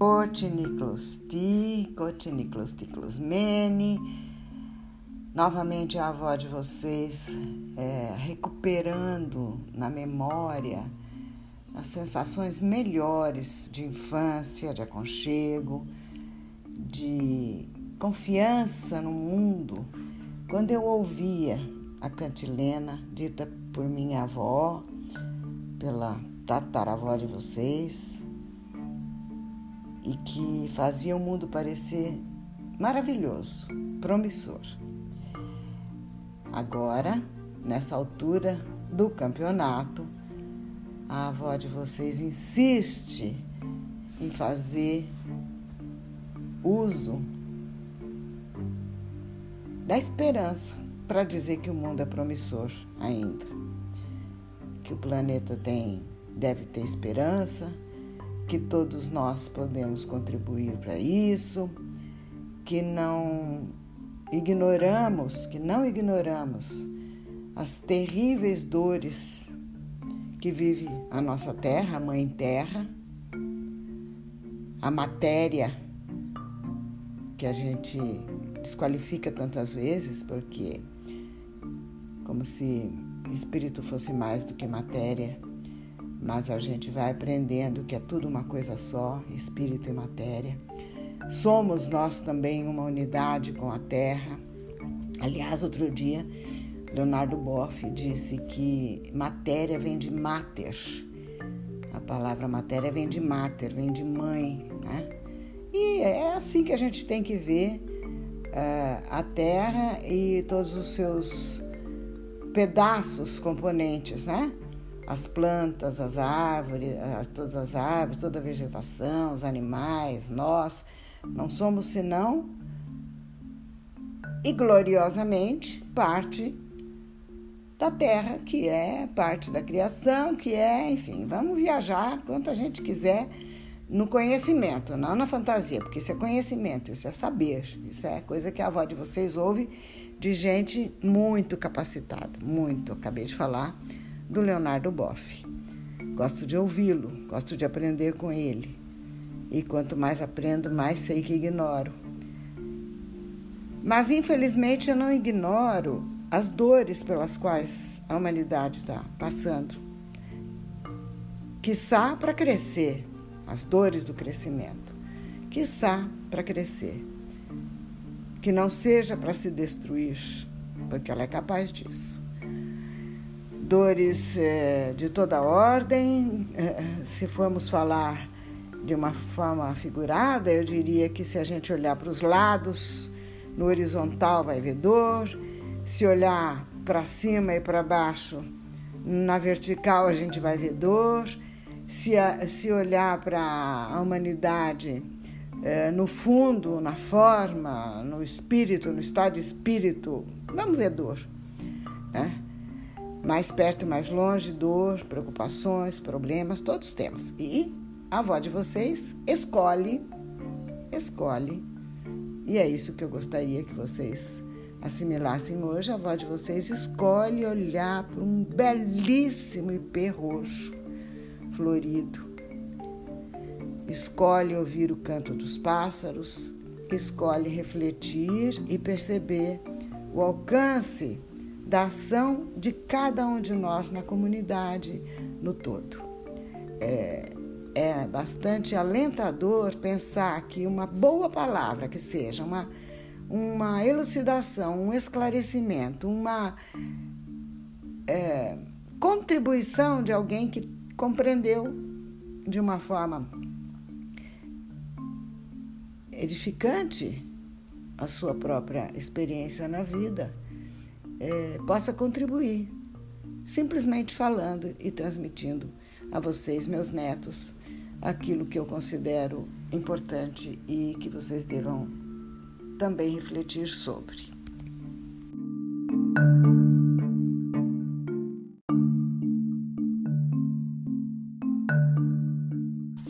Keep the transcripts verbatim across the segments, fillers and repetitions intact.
Cotiniclos ti, cotiniclos ticlos mene. Novamente a avó de vocês é, recuperando na memória as sensações melhores de infância, de aconchego, de confiança no mundo. Quando eu ouvia a cantilena dita por minha avó, pela tataravó de vocês, e que fazia o mundo parecer maravilhoso, promissor. Agora, nessa altura do campeonato, a avó de vocês insiste em fazer uso da esperança para dizer que o mundo é promissor ainda, que o planeta tem, deve ter esperança, que todos nós podemos contribuir para isso, que não ignoramos, que não ignoramos as terríveis dores que vive a nossa terra, a mãe terra, a matéria que a gente desqualifica tantas vezes, porque como se espírito fosse mais do que matéria. Mas a gente vai aprendendo que é tudo uma coisa só, espírito e matéria. Somos nós também uma unidade com a Terra. Aliás, outro dia, Leonardo Boff disse que matéria vem de mater. A palavra matéria vem de mater, vem de mãe, né? E é assim que a gente tem que ver uh, a Terra e todos os seus pedaços, componentes, né? As plantas, as árvores, todas as árvores, toda a vegetação, os animais, nós, não somos senão, e gloriosamente, parte da terra, que é parte da criação, que é, enfim, vamos viajar quanto a gente quiser no conhecimento, não na fantasia, porque isso é conhecimento, isso é saber, isso é coisa que a avó de vocês ouve de gente muito capacitada, muito, acabei de falar, do Leonardo Boff. Gosto de ouvi-lo, gosto de aprender com ele. E quanto mais aprendo, mais sei que ignoro. Mas, infelizmente, eu não ignoro as dores pelas quais a humanidade está passando. Quiçá para crescer, as dores do crescimento. Quiçá para crescer. Que não seja para se destruir, porque ela é capaz disso. Dores eh, de toda ordem, eh, se formos falar de uma forma figurada, eu diria que se a gente olhar para os lados, no horizontal vai ver dor, se olhar para cima e para baixo, na vertical a gente vai ver dor, se, a, se olhar para a humanidade eh, no fundo, na forma, no espírito, no estado de espírito, vamos ver dor, né? Mais perto, mais longe, dor, preocupações, problemas, todos temos. E a avó de vocês escolhe, escolhe. E é isso que eu gostaria que vocês assimilassem hoje. A avó de vocês escolhe olhar para um belíssimo ipê roxo, florido. Escolhe ouvir o canto dos pássaros, escolhe refletir e perceber o alcance da ação de cada um de nós na comunidade, no todo. É, é bastante alentador pensar que uma boa palavra, que seja uma, uma elucidação, um esclarecimento, uma é, contribuição de alguém que compreendeu de uma forma edificante a sua própria experiência na vida, É, possa contribuir, simplesmente falando e transmitindo a vocês, meus netos, aquilo que eu considero importante e que vocês devam também refletir sobre.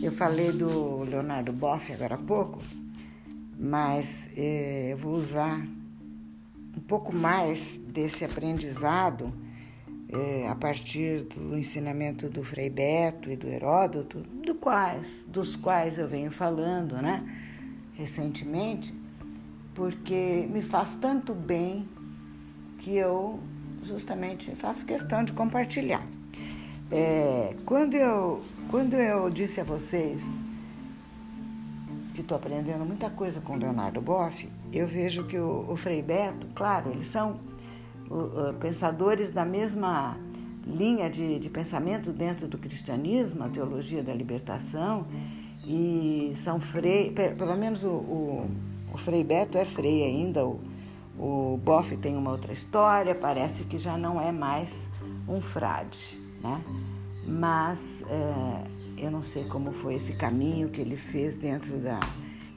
Eu falei do Leonardo Boff agora há pouco, mas é, eu vou usar um pouco mais desse aprendizado é, a partir do ensinamento do Frei Beto e do Heródoto, do quais, dos quais eu venho falando, né, recentemente, porque me faz tanto bem que eu justamente faço questão de compartilhar. É, quando, eu, quando eu disse a vocês que estou aprendendo muita coisa com o Leonardo Boff, eu vejo que o, o Frei Beto, claro, eles são uh, pensadores da mesma linha de, de pensamento dentro do cristianismo, a teologia da libertação, e são frei, pelo menos o, o, o Frei Beto é frei ainda, o, o Boff tem uma outra história, parece que já não é mais um frade. Né? Mas é, eu não sei como foi esse caminho que ele fez dentro da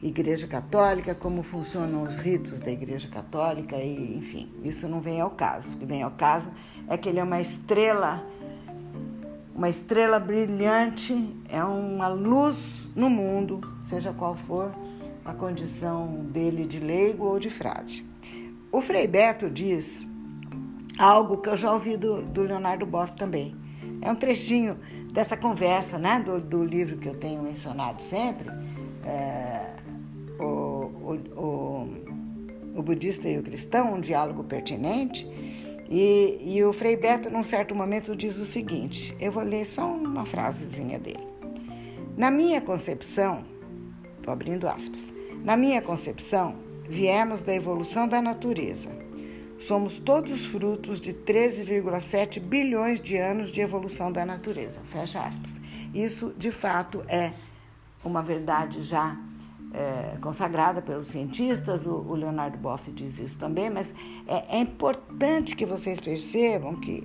Igreja Católica, como funcionam os ritos da Igreja Católica, e, enfim, isso não vem ao caso. O que vem ao caso é que ele é uma estrela, uma estrela brilhante, é uma luz no mundo, seja qual for a condição dele de leigo ou de frade. O Frei Beto diz algo que eu já ouvi do, do Leonardo Boff também. É um trechinho dessa conversa, né, do, do livro que eu tenho mencionado sempre, é, o, o, o, o Budista e o Cristão, Um Diálogo Pertinente, e, e o Frei Beto, num certo momento, diz o seguinte, eu vou ler só uma frasezinha dele. Na minha concepção, estou abrindo aspas, na minha concepção, viemos da evolução da natureza. Somos todos frutos de treze vírgula sete bilhões de anos de evolução da natureza. Fecha aspas. Isso, de fato, é uma verdade já é, consagrada pelos cientistas. O, o Leonardo Boff diz isso também, mas é, é importante que vocês percebam que,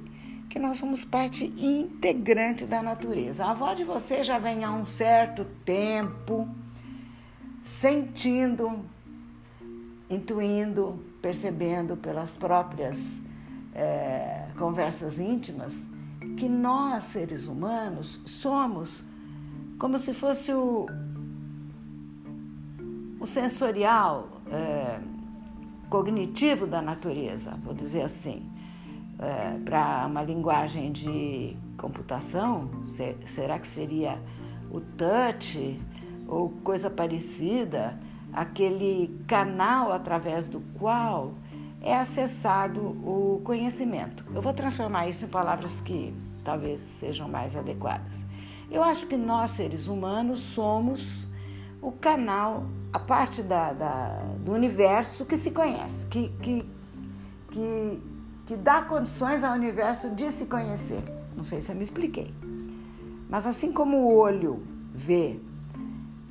que nós somos parte integrante da natureza. A avó de vocês já vem há um certo tempo sentindo, intuindo, percebendo pelas próprias é, conversas íntimas, que nós, seres humanos, somos como se fosse o, o sensorial é, cognitivo da natureza, vou dizer assim, é, para uma linguagem de computação, se, será que seria o touch ou coisa parecida? Aquele canal através do qual é acessado o conhecimento. Eu vou transformar isso em palavras que talvez sejam mais adequadas. Eu acho que nós, seres humanos, somos o canal, a parte da, da, do universo que se conhece, que, que, que, que dá condições ao universo de se conhecer. Não sei se eu me expliquei. Mas assim como o olho vê,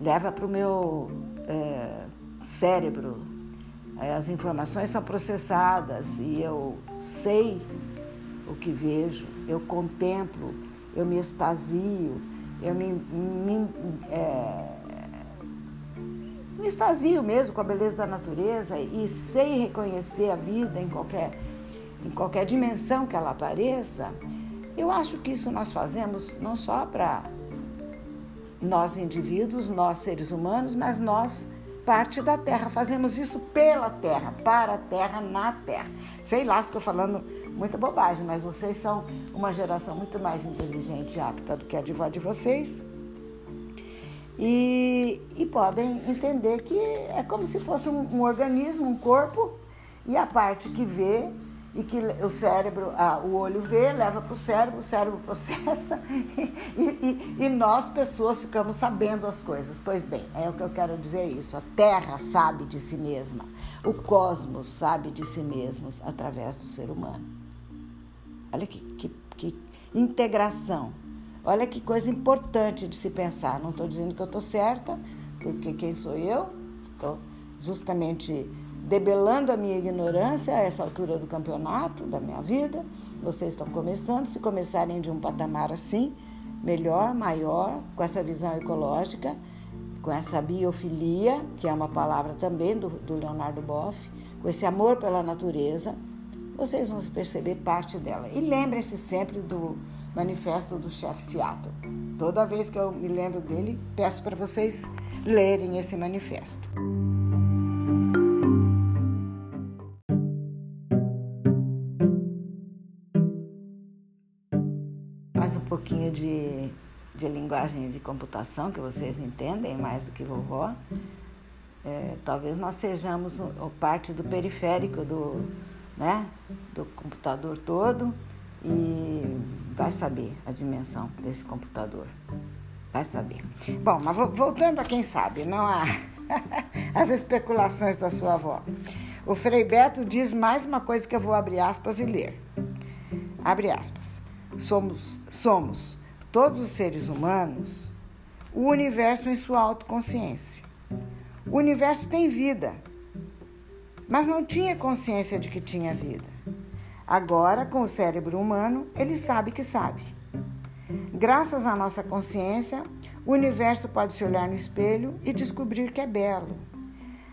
leva para o meu É, cérebro, as informações são processadas e eu sei o que vejo, eu contemplo, eu me extasio, eu me, me, é, me extasio mesmo com a beleza da natureza e sei reconhecer a vida em qualquer, em qualquer dimensão que ela apareça. Eu acho que isso nós fazemos não só para nós indivíduos, nós seres humanos, mas nós, parte da Terra, fazemos isso pela Terra, para a Terra, na Terra. Sei lá se estou falando muita bobagem, mas vocês são uma geração muito mais inteligente e apta do que a de vó de vocês. E, e podem entender que é como se fosse um, um organismo, um corpo, e a parte que vê e que o cérebro, ah, o olho vê, leva para o cérebro, o cérebro processa e, e, e nós, pessoas, ficamos sabendo as coisas. Pois bem, é o que eu quero dizer isso. A Terra sabe de si mesma, o cosmos sabe de si mesmo através do ser humano. Olha que, que, que integração, olha que coisa importante de se pensar. Não estou dizendo que eu estou certa, porque quem sou eu? Estou justamente debelando a minha ignorância a essa altura do campeonato, da minha vida. Vocês estão começando, se começarem de um patamar assim, melhor, maior, com essa visão ecológica, com essa biofilia, que é uma palavra também do, do Leonardo Boff, com esse amor pela natureza, vocês vão perceber parte dela. E lembrem-se sempre do manifesto do Chefe Seattle. Toda vez que eu me lembro dele, peço para vocês lerem esse manifesto. pouquinho de, de linguagem de computação, que vocês entendem mais do que vovó, é, talvez nós sejamos o, parte do periférico do, né, do computador todo, e vai saber a dimensão desse computador. Vai saber. Bom, mas voltando a quem sabe, não há as especulações da sua avó. O Frei Beto diz mais uma coisa que eu vou abrir aspas e ler. Abre aspas. Somos, somos todos os seres humanos, o universo em sua autoconsciência. O universo tem vida, mas não tinha consciência de que tinha vida. Agora, com o cérebro humano, ele sabe que sabe. Graças à nossa consciência, o universo pode se olhar no espelho e descobrir que é belo.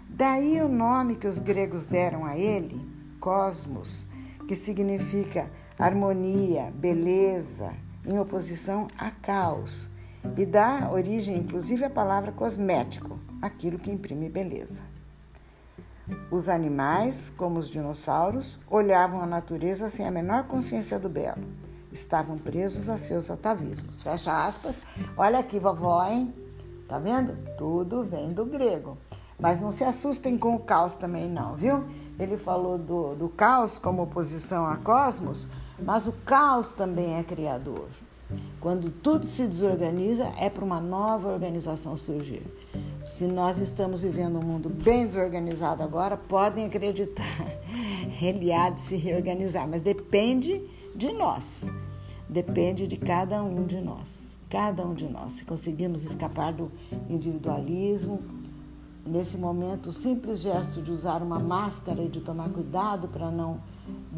Daí o nome que os gregos deram a ele, cosmos, que significa harmonia, beleza, em oposição a caos, e dá origem, inclusive, à palavra cosmético, aquilo que imprime beleza. Os animais, como os dinossauros, olhavam a natureza sem a menor consciência do belo. Estavam presos a seus atavismos. Fecha aspas. Olha aqui, vovó, hein? Tá vendo? Tudo vem do grego. Mas não se assustem com o caos também não, viu? Ele falou do, do caos como oposição a cosmos, mas o caos também é criador. Quando tudo se desorganiza, é para uma nova organização surgir. Se nós estamos vivendo um mundo bem desorganizado agora, podem acreditar, ele há de se reorganizar, mas depende de nós, depende de cada um de nós, cada um de nós. Se conseguirmos escapar do individualismo, nesse momento o simples gesto de usar uma máscara e de tomar cuidado para não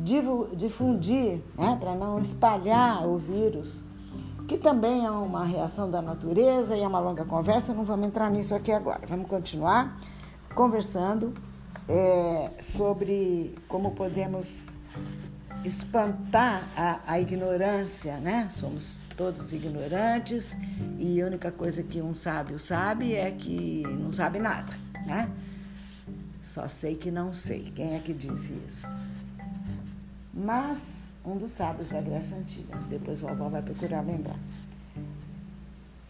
difundir, né, para não espalhar o vírus, que também é uma reação da natureza e é uma longa conversa, não vamos entrar nisso aqui agora. Vamos continuar conversando é, sobre como podemos espantar a, a ignorância, né? Somos todos ignorantes e a única coisa que um sábio sabe é que não sabe nada, né? Só sei que não sei. Quem é que disse isso? Mas um dos sábios da Grécia Antiga, depois o avô vai procurar lembrar.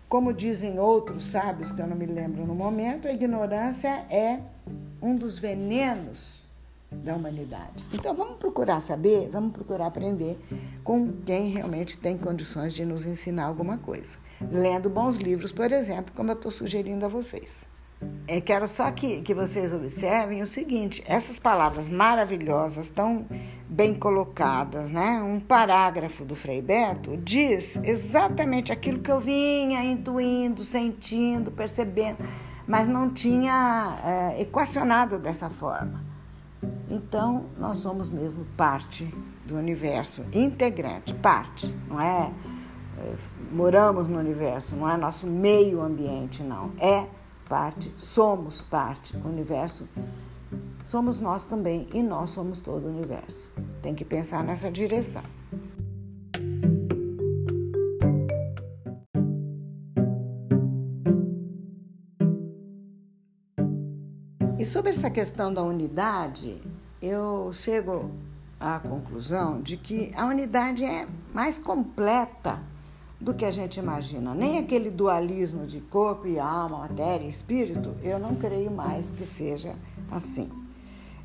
Como dizem outros sábios, que eu não me lembro no momento, a ignorância é um dos venenos da humanidade. Então vamos procurar saber, vamos procurar aprender com quem realmente tem condições de nos ensinar alguma coisa. Lendo bons livros, por exemplo, como eu estou sugerindo a vocês. Eu quero só que, que vocês observem o seguinte, essas palavras maravilhosas, tão bem colocadas, né? Um parágrafo do Frei Beto diz exatamente aquilo que eu vinha intuindo, sentindo, percebendo, mas não tinha é, equacionado dessa forma. Então, nós somos mesmo parte do universo, integrante, parte, não é? Moramos no universo, não é nosso meio ambiente, não. É parte, somos parte do universo, somos nós também e nós somos todo o universo. Tem que pensar nessa direção. E sobre essa questão da unidade, eu chego à conclusão de que a unidade é mais completa do que a gente imagina. Nem aquele dualismo de corpo e alma, matéria e espírito, eu não creio mais que seja assim.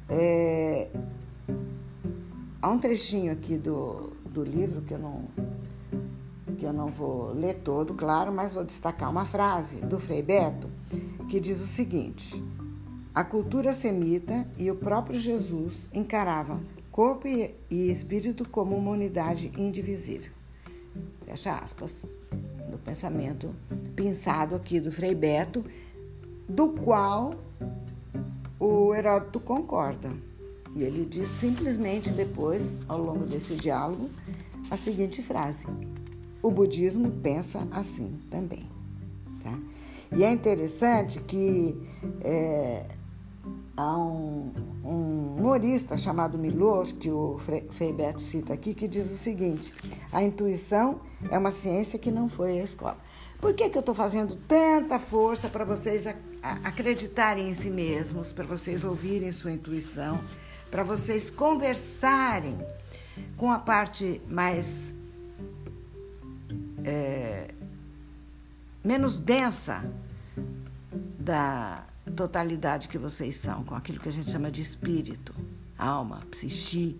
É... Há um trechinho aqui do, do livro que eu não... que eu não vou ler todo, claro, mas vou destacar uma frase do Frei Beto que diz o seguinte... A cultura semita e o próprio Jesus encaravam corpo e espírito como uma unidade indivisível. Fecha aspas, do pensamento pensado aqui do Frei Beto, do qual o Heródoto concorda. E ele diz simplesmente depois, ao longo desse diálogo, a seguinte frase. O budismo pensa assim também. Tá? E é interessante que... É, Há um, um humorista chamado Milor, que o Frei Beto cita aqui, que diz o seguinte, a intuição é uma ciência que não foi à escola. Por que, que eu estou fazendo tanta força para vocês acreditarem em si mesmos, para vocês ouvirem sua intuição, para vocês conversarem com a parte mais é, menos densa da totalidade que vocês são, com aquilo que a gente chama de espírito, alma, psique,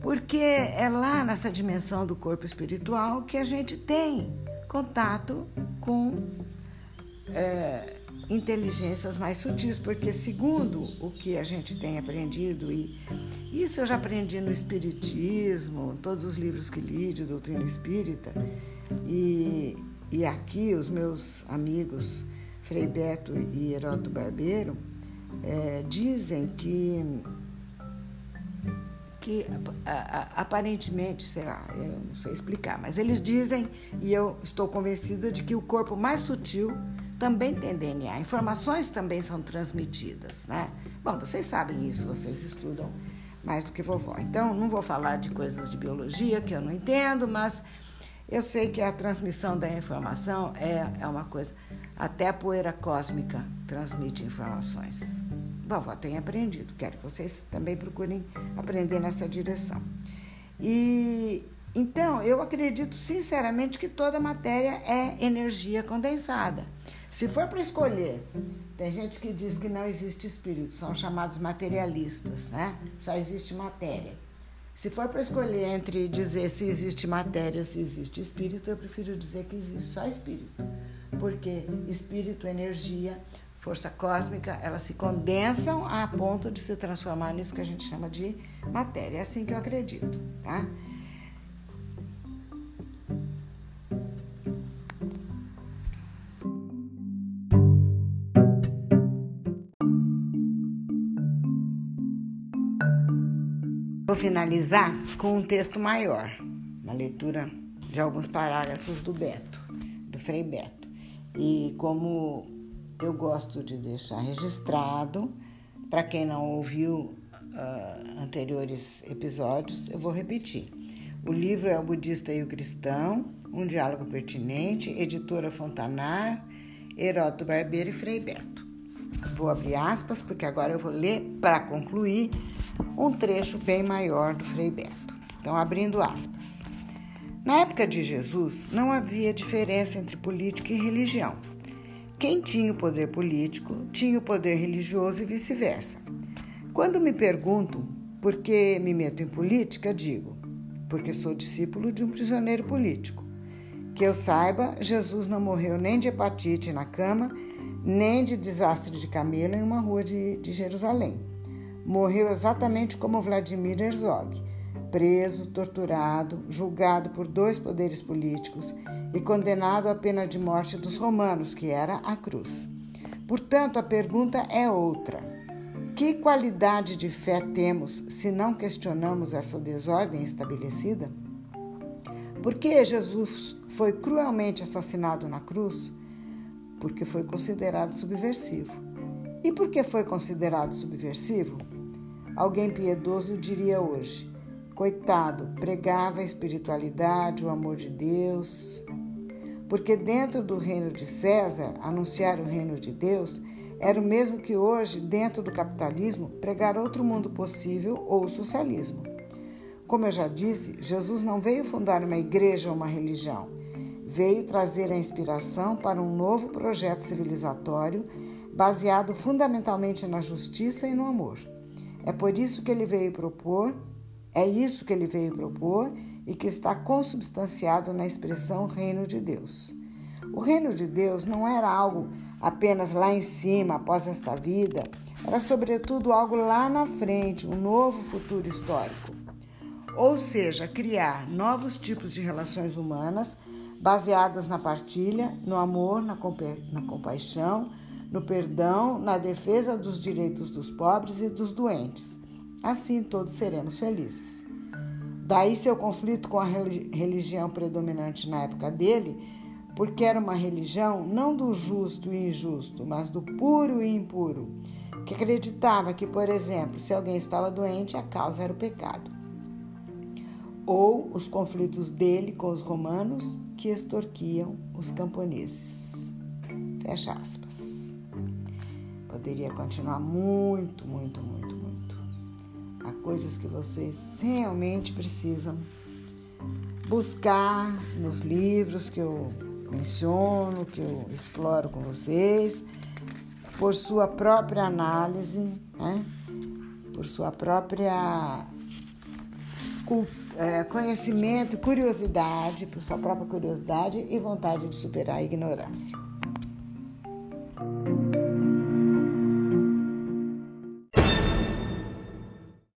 porque é lá nessa dimensão do corpo espiritual que a gente tem contato com é, inteligências mais sutis, porque segundo o que a gente tem aprendido, e isso eu já aprendi no Espiritismo, todos os livros que li de doutrina espírita, e, e aqui os meus amigos Frei Beto e Heródoto Barbeiro é, dizem que, que a, a, aparentemente, sei lá, eu não sei explicar, mas eles dizem, e eu estou convencida de que o corpo mais sutil também tem D N A, informações também são transmitidas, né? Bom, vocês sabem isso, vocês estudam mais do que vovó. Então, não vou falar de coisas de biologia que eu não entendo, mas eu sei que a transmissão da informação é, é uma coisa... Até a poeira cósmica transmite informações. Vovó tem aprendido, quero que vocês também procurem aprender nessa direção. E então, eu acredito sinceramente que toda matéria é energia condensada. Se for para escolher, tem gente que diz que não existe espírito, são chamados materialistas, né? Só existe matéria. Se for para escolher entre dizer se existe matéria ou se existe espírito, eu prefiro dizer que existe só espírito. Porque espírito, energia, força cósmica, elas se condensam a ponto de se transformar nisso que a gente chama de matéria. É assim que eu acredito, tá? Vou finalizar com um texto maior, uma leitura de alguns parágrafos do Beto, do Frei Beto. E como eu gosto de deixar registrado, para quem não ouviu uh, anteriores episódios, eu vou repetir. O livro é O Budista e o Cristão, Um Diálogo Pertinente, editora Fontanar, Heródoto Barbeiro e Frei Beto. Vou abrir aspas, porque agora eu vou ler, para concluir, um trecho bem maior do Frei Beto. Então, abrindo aspas. Na época de Jesus, não havia diferença entre política e religião. Quem tinha o poder político, tinha o poder religioso e vice-versa. Quando me perguntam por que me meto em política, digo, porque sou discípulo de um prisioneiro político. Que eu saiba, Jesus não morreu nem de hepatite na cama, nem de desastre de camelo em uma rua de, de Jerusalém. Morreu exatamente como Vladimir Herzog, preso, torturado, julgado por dois poderes políticos e condenado à pena de morte dos romanos, que era a cruz. Portanto, a pergunta é outra. Que qualidade de fé temos se não questionamos essa desordem estabelecida? Por que Jesus foi cruelmente assassinado na cruz? Porque foi considerado subversivo. E por que foi considerado subversivo? Alguém piedoso diria hoje: coitado, pregava a espiritualidade, o amor de Deus. Porque dentro do reino de César, anunciar o reino de Deus era o mesmo que hoje, dentro do capitalismo, pregar outro mundo possível ou o socialismo. Como eu já disse, Jesus não veio fundar uma igreja ou uma religião. Veio trazer a inspiração para um novo projeto civilizatório baseado fundamentalmente na justiça e no amor. É por isso que ele veio propor É isso que ele veio propor e que está consubstanciado na expressão Reino de Deus. O Reino de Deus não era algo apenas lá em cima, após esta vida, era sobretudo algo lá na frente, um novo futuro histórico. Ou seja, criar novos tipos de relações humanas baseadas na partilha, no amor, na compa- na compaixão, no perdão, na defesa dos direitos dos pobres e dos doentes. Assim todos seremos felizes. Daí seu conflito com a religião predominante na época dele, porque era uma religião não do justo e injusto, mas do puro e impuro, que acreditava que, por exemplo, se alguém estava doente, a causa era o pecado. Ou os conflitos dele com os romanos, que extorquiam os camponeses. Fecha aspas. Poderia continuar muito, muito, muito, muito. Há coisas que vocês realmente precisam buscar nos livros que eu menciono, que eu exploro com vocês, por sua própria análise, né? Por sua própria conhecimento, curiosidade, por sua própria curiosidade e vontade de superar a ignorância.